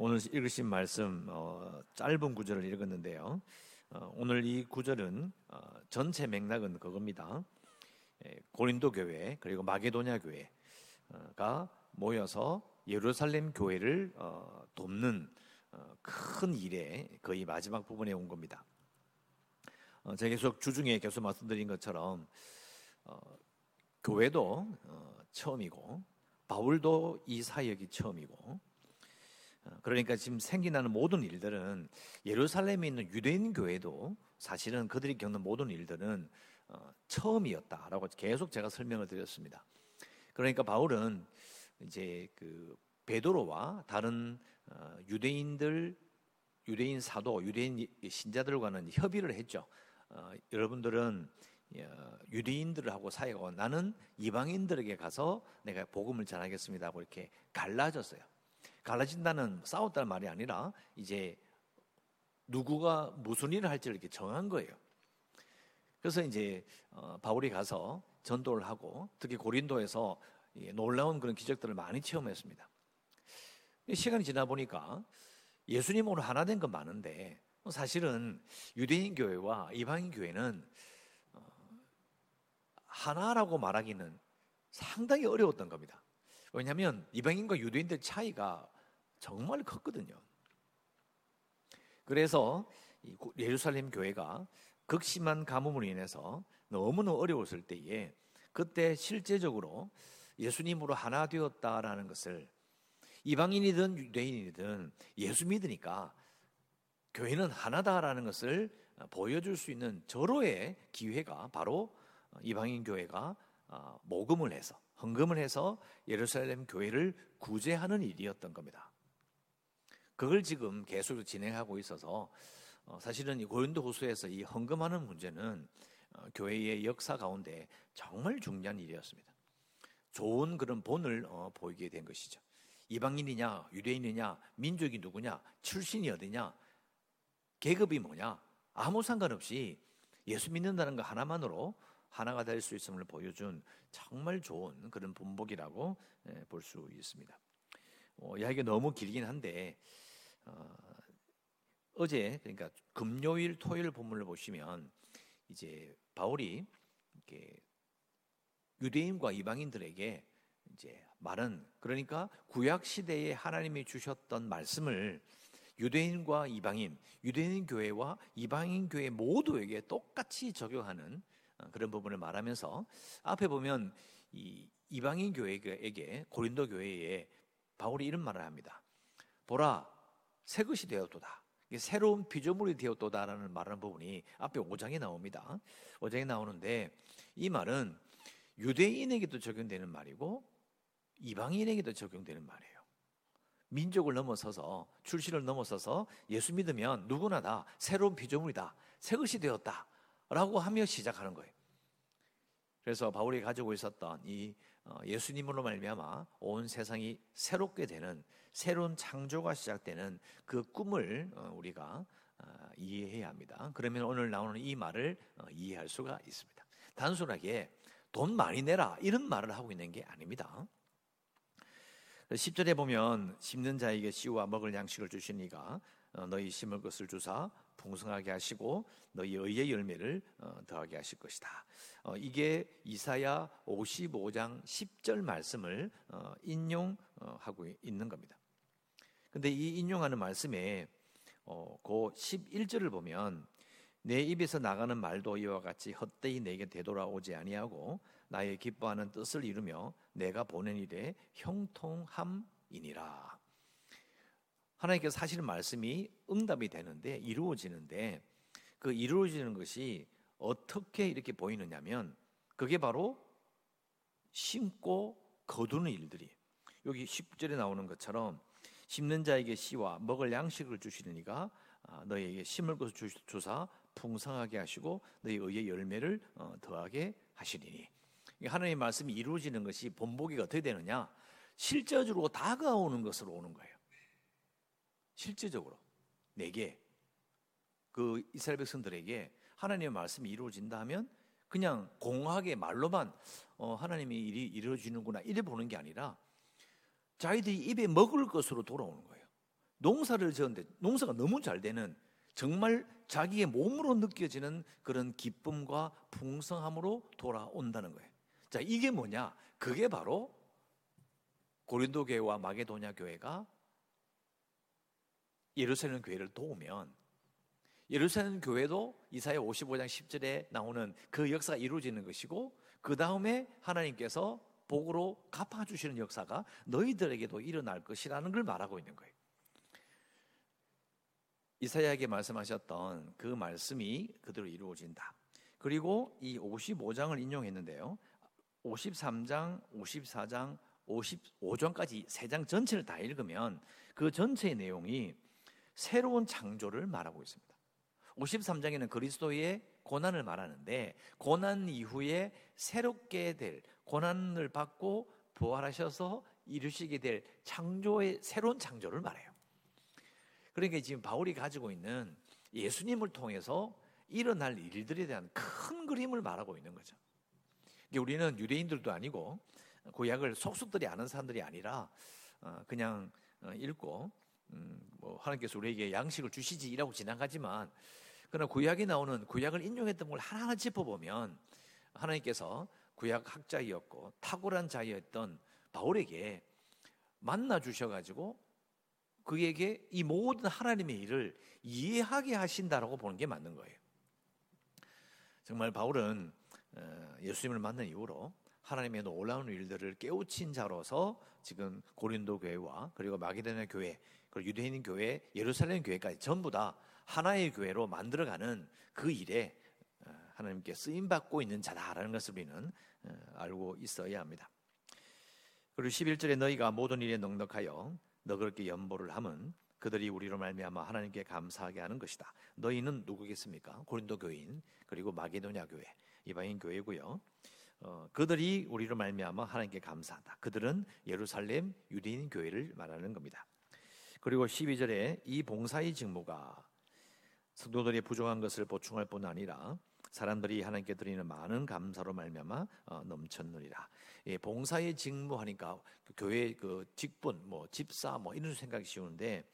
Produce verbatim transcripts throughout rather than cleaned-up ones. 오늘 읽으신 말씀 어, 짧은 구절을 읽었는데요. 어, 오늘 이 구절은 어, 전체 맥락은 그겁니다. 에, 고린도 교회 그리고 마게도냐 교회가 모여서 예루살렘 교회를 어, 돕는 어, 큰 일의 거의 마지막 부분에 온 겁니다. 어, 제가 계속 주중에 계속 말씀드린 것처럼 어, 교회도 어, 처음이고 바울도 이 사역이 처음이고, 그러니까 지금 생겨나는 모든 일들은 예루살렘에 있는 유대인 교회도 사실은 그들이 겪는 모든 일들은 어, 처음이었다라고 계속 제가 설명을 드렸습니다. 그러니까 바울은 이제 그 베드로와 다른 어, 유대인들, 유대인 사도, 유대인 신자들과는 협의를 했죠. 어, 여러분들은 유대인들하고 사역하고 나는 이방인들에게 가서 내가 복음을 전하겠습니다 하고 이렇게 갈라졌어요. 갈라진다는 싸웠다는 말이 아니라 이제 누구가 무슨 일을 할지를 이렇게 정한 거예요. 그래서 이제 바울이 가서 전도를 하고 특히 고린도에서 놀라운 그런 기적들을 많이 체험했습니다. 시간이 지나 보니까 예수님으로 하나 된 건 많은데 사실은 유대인 교회와 이방인 교회는 하나라고 말하기는 상당히 어려웠던 겁니다. 왜냐하면 이방인과 유대인들 차이가 정말 컸거든요. 그래서 예루살렘 교회가 극심한 가뭄으로 인해서 너무나 어려웠을 때에 그때 실제적으로 예수님으로 하나 되었다라는 것을 이방인이든 유대인이든 예수 믿으니까 교회는 하나다라는 것을 보여줄 수 있는 절호의 기회가 바로 이방인 교회가 모금을 해서 헌금을 해서 예루살렘 교회를 구제하는 일이었던 겁니다. 그걸 지금 계속 진행하고 있어서 사실은 이 고린도 후서에서 이 헌금하는 문제는 교회의 역사 가운데 정말 중요한 일이었습니다. 좋은 그런 본을 보이게 된 것이죠. 이방인이냐 유대인이냐 민족이 누구냐 출신이 어디냐 계급이 뭐냐 아무 상관없이 예수 믿는다는 것 하나만으로 하나가 될 수 있음을 보여준 정말 좋은 그런 본보기라고 볼 수 있습니다. 어, 이야기가 너무 길긴 한데 어, 어제 그러니까 금요일 토요일 본문을 보시면 이제 바울이 이렇게 유대인과 이방인들에게 이제 말은 그러니까 구약 시대에 하나님이 주셨던 말씀을 유대인과 이방인, 유대인 교회와 이방인 교회 모두에게 똑같이 적용하는 그런 부분을 말하면서 앞에 보면 이 이방인 교회에게 고린도 교회에 바울이 이런 말을 합니다. 보라 새 것이 되었도다. 새로운 피조물이 되었도다라는 말하는 부분이 앞에 오 장에 나옵니다. 오 장에 나오는데 이 말은 유대인에게도 적용되는 말이고 이방인에게도 적용되는 말이에요. 민족을 넘어서서 출신을 넘어서서 예수 믿으면 누구나 다 새로운 피조물이다. 새 것이 되었다. 라고 하며 시작하는 거예요. 그래서 바울이 가지고 있었던 이 예수님으로 말미암아 온 세상이 새롭게 되는 새로운 창조가 시작되는 그 꿈을 우리가 이해해야 합니다. 그러면 오늘 나오는 이 말을 이해할 수가 있습니다. 단순하게 돈 많이 내라 이런 말을 하고 있는 게 아닙니다. 십 절에 보면 심는 자에게 씨와 먹을 양식을 주시니가 너희 심을 것을 주사 풍성하게 하시고 너희 의의 열매를 더하게 하실 것이다. 이게 이사야 오십오 장 십 절 말씀을 인용하고 있는 겁니다. 그런데 이 인용하는 말씀에 그 십일 절을 보면 내 입에서 나가는 말도 이와 같이 헛되이 내게 되돌아오지 아니하고 나의 기뻐하는 뜻을 이루며 내가 보낸 일에 형통함이니라. 하나님께서 하시는 말씀이 응답이 되는데 이루어지는데 그 이루어지는 것이 어떻게 이렇게 보이느냐면 그게 바로 심고 거두는 일들이 여기 십 절에 나오는 것처럼 심는 자에게 씨와 먹을 양식을 주시는 이가 너에게 심을 것을 주사 풍성하게 하시고 너의 의의 열매를 더하게 하시리니 하나님의 말씀이 이루어지는 것이 본보기가 어떻게 되느냐 실제적으로 다가오는 것으로 오는 거예요. 실제적으로 내게 그 이스라엘 백성들에게 하나님의 말씀이 이루어진다 하면 그냥 공허하게 말로만 어, 하나님의 일이 이루어지는구나 이래 보는 게 아니라 자기들이 입에 먹을 것으로 돌아오는 거예요. 농사를 지었는데 농사가 너무 잘 되는, 정말 자기의 몸으로 느껴지는 그런 기쁨과 풍성함으로 돌아온다는 거예요. 자, 이게 뭐냐? 그게 바로 고린도 교회와 마게도냐 교회가 예루살렘 교회를 도우면 예루살렘 교회도 이사야 오십오 장 십 절에 나오는 그 역사가 이루어지는 것이고, 그 다음에 하나님께서 복으로 갚아주시는 역사가 너희들에게도 일어날 것이라는 걸 말하고 있는 거예요. 이사야에게 말씀하셨던 그 말씀이 그대로 이루어진다. 그리고 이 오십오 장을 인용했는데요, 오십삼 장, 오십사 장, 오십오 장까지 세 장 전체를 다 읽으면 그 전체의 내용이 새로운 창조를 말하고 있습니다. 오십삼 장에는 그리스도의 고난을 말하는데, 고난 이후에 새롭게 될, 고난을 받고 부활하셔서 이루시게 될 창조의 새로운 창조를 말해요. 그러니까 지금 바울이 가지고 있는 예수님을 통해서 일어날 일들에 대한 큰 그림을 말하고 있는 거죠. 우리는 유대인들도 아니고 구약을 속속들이 아는 사람들이 아니라 그냥 읽고 뭐 하나님께서 우리에게 양식을 주시지 이라고 지나가지만, 그러나 구약이 나오는, 구약을 인용했던 걸 하나하나 짚어보면 하나님께서 구약 학자이었고 탁월한 자이었던 바울에게 만나 주셔가지고 그에게 이 모든 하나님의 일을 이해하게 하신다라고 보는 게 맞는 거예요. 정말 바울은 예수님을 만난 이후로 하나님의 놀라운 일들을 깨우친 자로서 지금 고린도 교회와 그리고 마게도냐 교회, 그리고 유대인 교회, 예루살렘 교회까지 전부 다 하나의 교회로 만들어가는 그 일에 하나님께 쓰임받고 있는 자다라는 것을 우리는 알고 있어야 합니다. 그리고 십일 절에 너희가 모든 일에 넉넉하여 너그럽게 연보를 함은 그들이 우리로 말미암아 하나님께 감사하게 하는 것이다. 너희는 누구겠습니까? 고린도 교인, 그리고 마게도냐 교회, 이방인 교회고요. 어, 그들이 우리로 말미암아 하나님께 감사한다. 그들은 예루살렘 유대인 교회를 말하는 겁니다. 그리고 십이 절에 이 봉사의 직무가 성도들이 부족한 것을 보충할 뿐 아니라 사람들이 하나님께 드리는 많은 감사로 말미암아 넘쳤느니라. 예, 봉사의 직무하니까 교회 그 직분, 뭐 집사, 뭐 이런 생각이 쉬우는데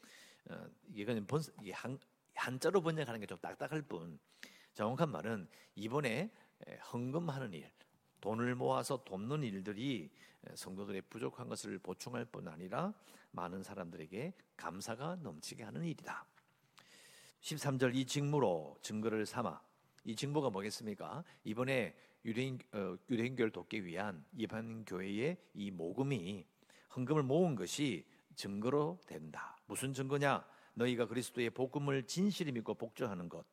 어, 이게 그냥 번, 이게 한, 한자로 번역하는 게 좀 딱딱할 뿐, 정확한 말은 이번에 헌금하는 일, 돈을 모아서 돕는 일들이 성도들의 부족한 것을 보충할 뿐 아니라 많은 사람들에게 감사가 넘치게 하는 일이다. 십삼 절 이 직무로 증거를 삼아, 이 직무가 뭐겠습니까? 이번에 유대인, 어, 유대인교를 돕기 위한 이방교회의 이 모금이, 헌금을 모은 것이 증거로 된다. 무슨 증거냐? 너희가 그리스도의 복음을 진실히 믿고 복종하는 것,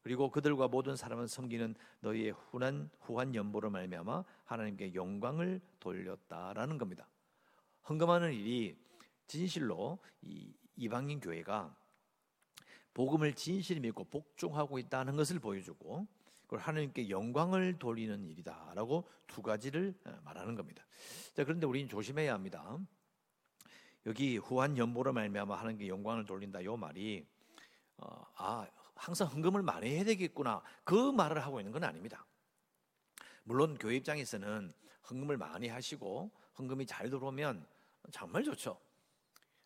그리고 그들과 모든 사람을 섬기는 너희의 후한, 후한 연보로 말미암아 하나님께 영광을 돌렸다라는 겁니다. 헌금하는 일이 진실로 이 이방인 교회가 복음을 진실히 믿고 복종하고 있다는 것을 보여주고, 그걸 하나님께 영광을 돌리는 일이다라고 두 가지를 말하는 겁니다. 자, 그런데 우리는 조심해야 합니다. 여기 후한 연보로 말미암아 하나님께 영광을 돌린다, 요 말이 어, 아 항상 헌금을 많이 해야 되겠구나, 그 말을 하고 있는 건 아닙니다. 물론 교회 입장에서는 헌금을 많이 하시고 헌금이 잘 들어오면 정말 좋죠.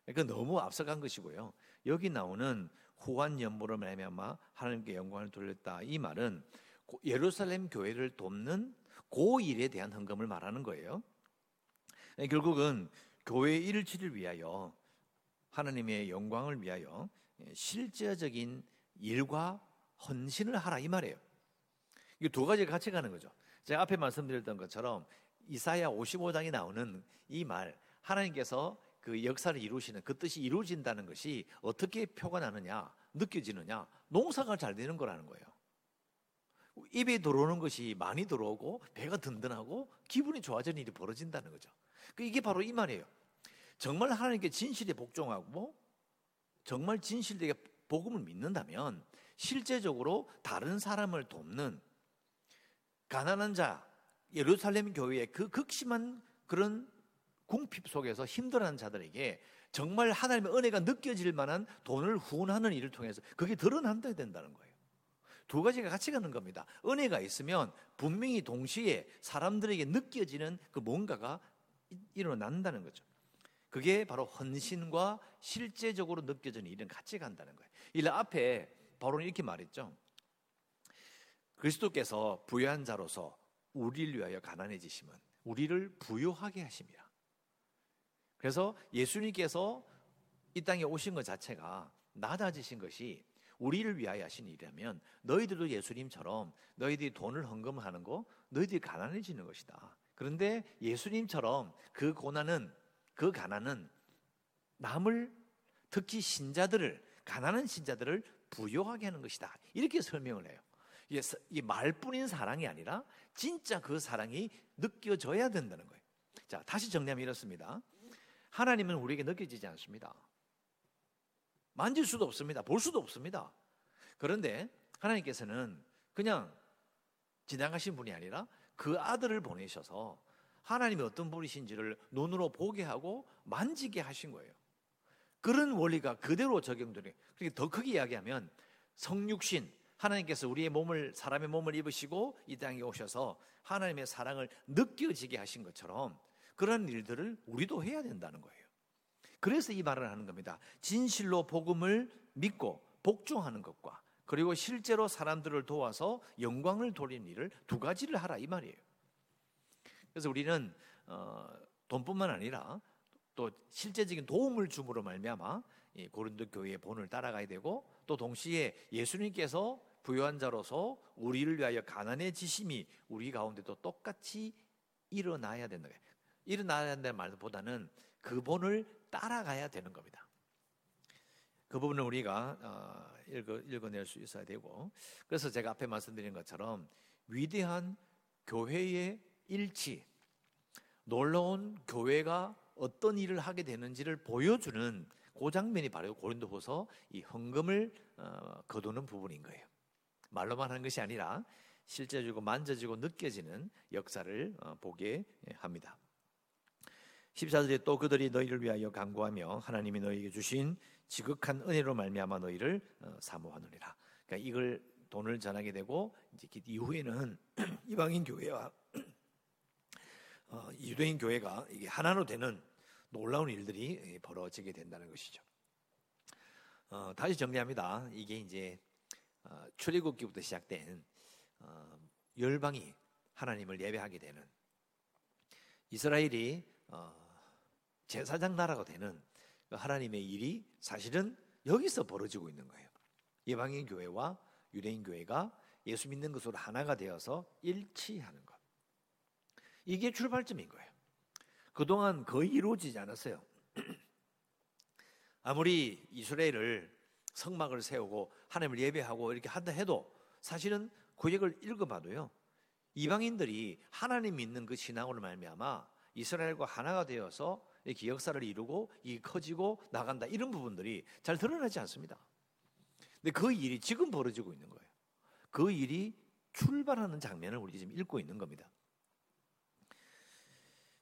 그러니까 너무 앞서간 것이고요. 여기 나오는 후한 연보로 말미암아 하나님께 영광을 돌렸다, 이 말은 예루살렘 교회를 돕는 그 일에 대한 헌금을 말하는 거예요. 결국은 교회의 일치를 위하여, 하나님의 영광을 위하여 실제적인 일과 헌신을 하라, 이 말이에요. 이 두 가지가 같이 가는 거죠. 제가 앞에 말씀드렸던 것처럼 이사야 오십오 장이 나오는 이 말, 하나님께서 그 역사를 이루시는, 그 뜻이 이루어진다는 것이 어떻게 표가 나느냐, 느껴지느냐, 농사가 잘 되는 거라는 거예요. 입에 들어오는 것이 많이 들어오고 배가 든든하고 기분이 좋아지는 일이 벌어진다는 거죠. 이게 바로 이 말이에요. 정말 하나님께 진실에 복종하고 정말 진실되게 복음을 믿는다면 실제적으로 다른 사람을 돕는, 가난한 자, 예루살렘 교회의 그 극심한 그런 궁핍 속에서 힘들어하는 자들에게 정말 하나님의 은혜가 느껴질 만한 돈을 후원하는 일을 통해서 그게 드러난다 된다는 거예요. 두 가지가 같이 가는 겁니다. 은혜가 있으면 분명히 동시에 사람들에게 느껴지는 그 뭔가가 일어난다는 거죠. 그게 바로 헌신과 실제적으로 느껴지는 일은 같이 간다는 거예요. 이 앞에 바로는 이렇게 말했죠. 그리스도께서 부유한 자로서 우리를 위하여 가난해지심은 우리를 부유하게 하심이라. 그래서 예수님께서 이 땅에 오신 것 자체가 낮아지신 것이 우리를 위하여 하신 일이라면 너희들도 예수님처럼 너희들이 돈을 헌금하는 거, 너희들이 가난해지는 것이다. 그런데 예수님처럼 그 고난은, 그 가난은 남을, 특히 신자들을, 가난한 신자들을 부유하게 하는 것이다. 이렇게 설명을 해요. 이 말뿐인 사랑이 아니라 진짜 그 사랑이 느껴져야 된다는 거예요. 자, 다시 정리하면 이렇습니다. 하나님은 우리에게 느껴지지 않습니다. 만질 수도 없습니다. 볼 수도 없습니다. 그런데 하나님께서는 그냥 지나가신 분이 아니라 그 아들을 보내셔서 하나님이 어떤 분이신지를 눈으로 보게 하고 만지게 하신 거예요. 그런 원리가 그대로 적용되는 거예요. 그러니까 더 크게 이야기하면 성육신, 하나님께서 우리의 몸을, 사람의 몸을 입으시고 이 땅에 오셔서 하나님의 사랑을 느껴지게 하신 것처럼 그런 일들을 우리도 해야 된다는 거예요. 그래서 이 말을 하는 겁니다. 진실로 복음을 믿고 복종하는 것과 그리고 실제로 사람들을 도와서 영광을 돌리는 일을 두 가지를 하라, 이 말이에요. 그래서 우리는 어, 돈뿐만 아니라 또 실제적인 도움을 줌으로 말미암아 이 고린도 교회의 본을 따라가야 되고, 또 동시에 예수님께서 부유한 자로서 우리를 위하여 가난해지심이 우리 가운데도 똑같이 일어나야 된다. 일어나야 한다는 말보다는 그 본을 따라가야 되는 겁니다. 그 부분을 우리가 어, 읽어, 읽어낼 수 있어야 되고, 그래서 제가 앞에 말씀드린 것처럼 위대한 교회의 일치, 놀라운 교회가 어떤 일을 하게 되는지를 보여주는 그 장면이 바로 고린도후서 이 헌금을 어, 거두는 부분인 거예요. 말로만 하는 것이 아니라 실제적으로 만져지고 느껴지는 역사를 어, 보게 합니다. 십사 절에 또 그들이 너희를 위하여 간구하며 하나님이 너희에게 주신 지극한 은혜로 말미암아 너희를 어, 사모하느니라. 그러니까 이걸 돈을 전하게 되고 이제 이후에는 이방인 교회와 어, 유대인 교회가 이게 하나로 되는 놀라운 일들이 벌어지게 된다는 것이죠. 어, 다시 정리합니다. 이게 이제 어, 출애굽기부터 시작된 어, 열방이 하나님을 예배하게 되는, 이스라엘이 어, 제사장 나라가 되는 하나님의 일이 사실은 여기서 벌어지고 있는 거예요. 이방인 교회와 유대인 교회가 예수 믿는 것으로 하나가 되어서 일치하는 것, 이게 출발점인 거예요. 그동안 거의 이루어지지 않았어요. 아무리 이스라엘을 성막을 세우고 하나님을 예배하고 이렇게 한다 해도 사실은 구약을 읽어봐도요, 이방인들이 하나님 믿는 그 신앙으로 말미암아 이스라엘과 하나가 되어서 이렇게 역사를 이루고 이 커지고 나간다, 이런 부분들이 잘 드러나지 않습니다. 근데 그 일이 지금 벌어지고 있는 거예요. 그 일이 출발하는 장면을 우리 지금 읽고 있는 겁니다.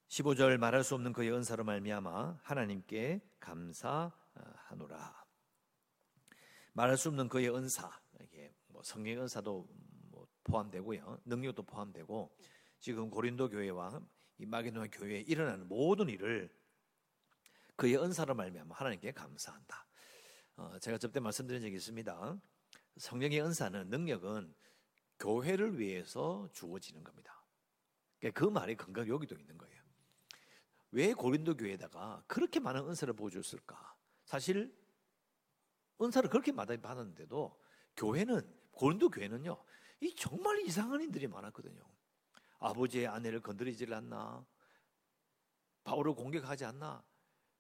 십오 절 말할 수 없는 그의 은사로 말미암아 하나님께 감사하노라. 말할 수 없는 그의 은사, 이게 뭐 성령의 은사도 포함되고요, 능력도 포함되고, 지금 고린도 교회와 이 마게도냐 교회에 일어나는 모든 일을 그의 은사로 말미암아 하나님께 감사한다. 어, 제가 저때 말씀드린 적이 있습니다. 성령의 은사는, 능력은 교회를 위해서 주어지는 겁니다. 그 말이 근거가 여기도 있는 거예요. 왜 고린도 교회에다가 그렇게 많은 은사를 보여줬을까? 사실 은사를 그렇게 많이 받았는데도 교회는, 고린도 교회는요, 이 정말 이상한 인들이 많았거든요. 아버지의 아내를 건드리질 않나, 바울을 공격하지 않나,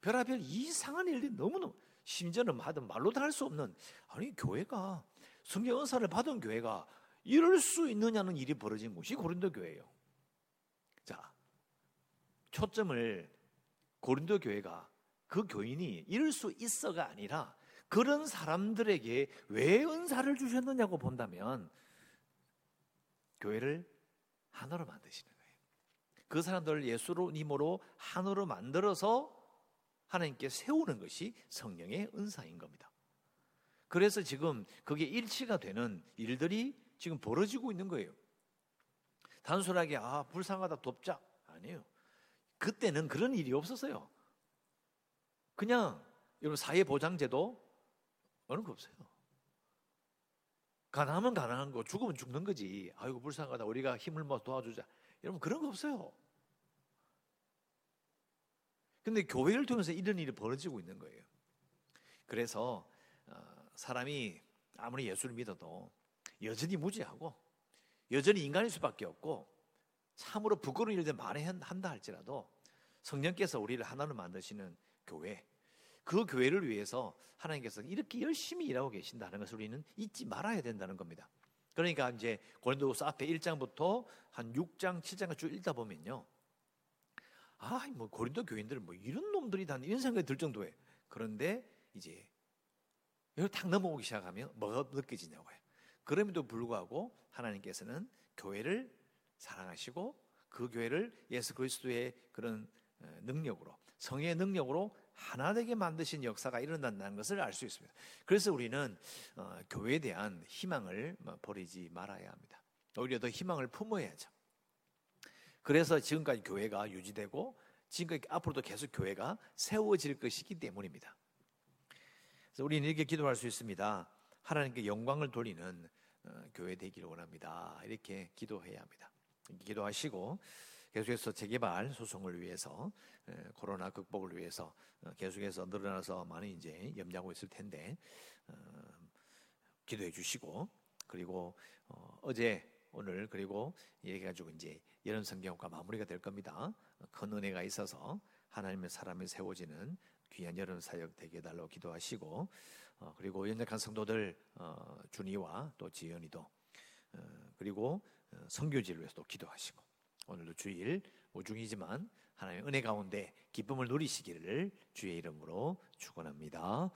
별의별 이상한 일들이 너무너무, 심지어는 하든 말로도 할 수 없는, 아니 교회가 성령 은사를 받은 교회가 이럴 수 있느냐는 일이 벌어진 곳이 고린도 교회예요. 자, 초점을 고린도 교회가 그 교인이 이럴 수 있어가 아니라 그런 사람들에게 왜 은사를 주셨느냐고 본다면 교회를 하나로 만드시는 거예요. 그 사람들을 예수님으로 하나로 만들어서 하나님께 세우는 것이 성령의 은사인 겁니다. 그래서 지금 그게 일치가 되는 일들이 지금 벌어지고 있는 거예요. 단순하게 아 불쌍하다 돕자, 아니에요. 그때는 그런 일이 없었어요. 그냥 여러분 사회보장제도 그런 거 없어요. 가난하면 가난한 거, 죽으면 죽는 거지. 아이고 불쌍하다, 우리가 힘을 모아 도와주자. 여러분 그런 거 없어요. 근데 교회를 통해서 이런 일이 벌어지고 있는 거예요. 그래서 사람이 아무리 예수를 믿어도 여전히 무지하고 여전히 인간일 수밖에 없고, 참으로 부끄러운 일들 말해 한다 할지라도 성령께서 우리를 하나로 만드시는 교회, 그 교회를 위해서 하나님께서 이렇게 열심히 일하고 계신다는 것을 우리는 잊지 말아야 된다는 겁니다. 그러니까 이제 고린도후서 앞에 일 장부터 한 육 장, 칠 장까지 쭉 읽다 보면요, 아, 뭐 고린도 교인들 뭐 이런 놈들이 다, 이런 생각이 들 정도예요. 그런데 이제 여기 딱 넘어오기 시작하면 뭐가 느껴지냐고요. 그럼에도 불구하고 하나님께서는 교회를 사랑하시고 그 교회를 예수 그리스도의 그런 능력으로, 성의 능력으로 하나 되게 만드신 역사가 일어난다는 것을 알 수 있습니다. 그래서 우리는 어, 교회에 대한 희망을 버리지 말아야 합니다. 오히려 더 희망을 품어야죠. 그래서 지금까지 교회가 유지되고 지금까지 앞으로도 계속 교회가 세워질 것이기 때문입니다. 그래서 우리는 이렇게 기도할 수 있습니다. 하나님께 영광을 돌리는 어, 교회 되기를 원합니다. 이렇게 기도해야 합니다. 이렇게 기도하시고 계속해서 재개발 소송을 위해서, 코로나 극복을 위해서 계속해서 늘어나서 많이 이제 염려하고 있을 텐데 어, 기도해 주시고, 그리고 어, 어제 오늘 그리고 이렇게 가지고 이제 여름 성경과 마무리가 될 겁니다. 큰 은혜가 있어서 하나님의 사람이 세워지는 귀한 여름 사역 되게 해달라고 기도하시고, 어, 그리고 연약한 성도들 어, 준이와 또 지연이도 어, 그리고 선교지를 위해서도 기도하시고, 오늘도 주일 오중이지만 하나님의 은혜 가운데 기쁨을 누리시기를 주의 이름으로 축원합니다.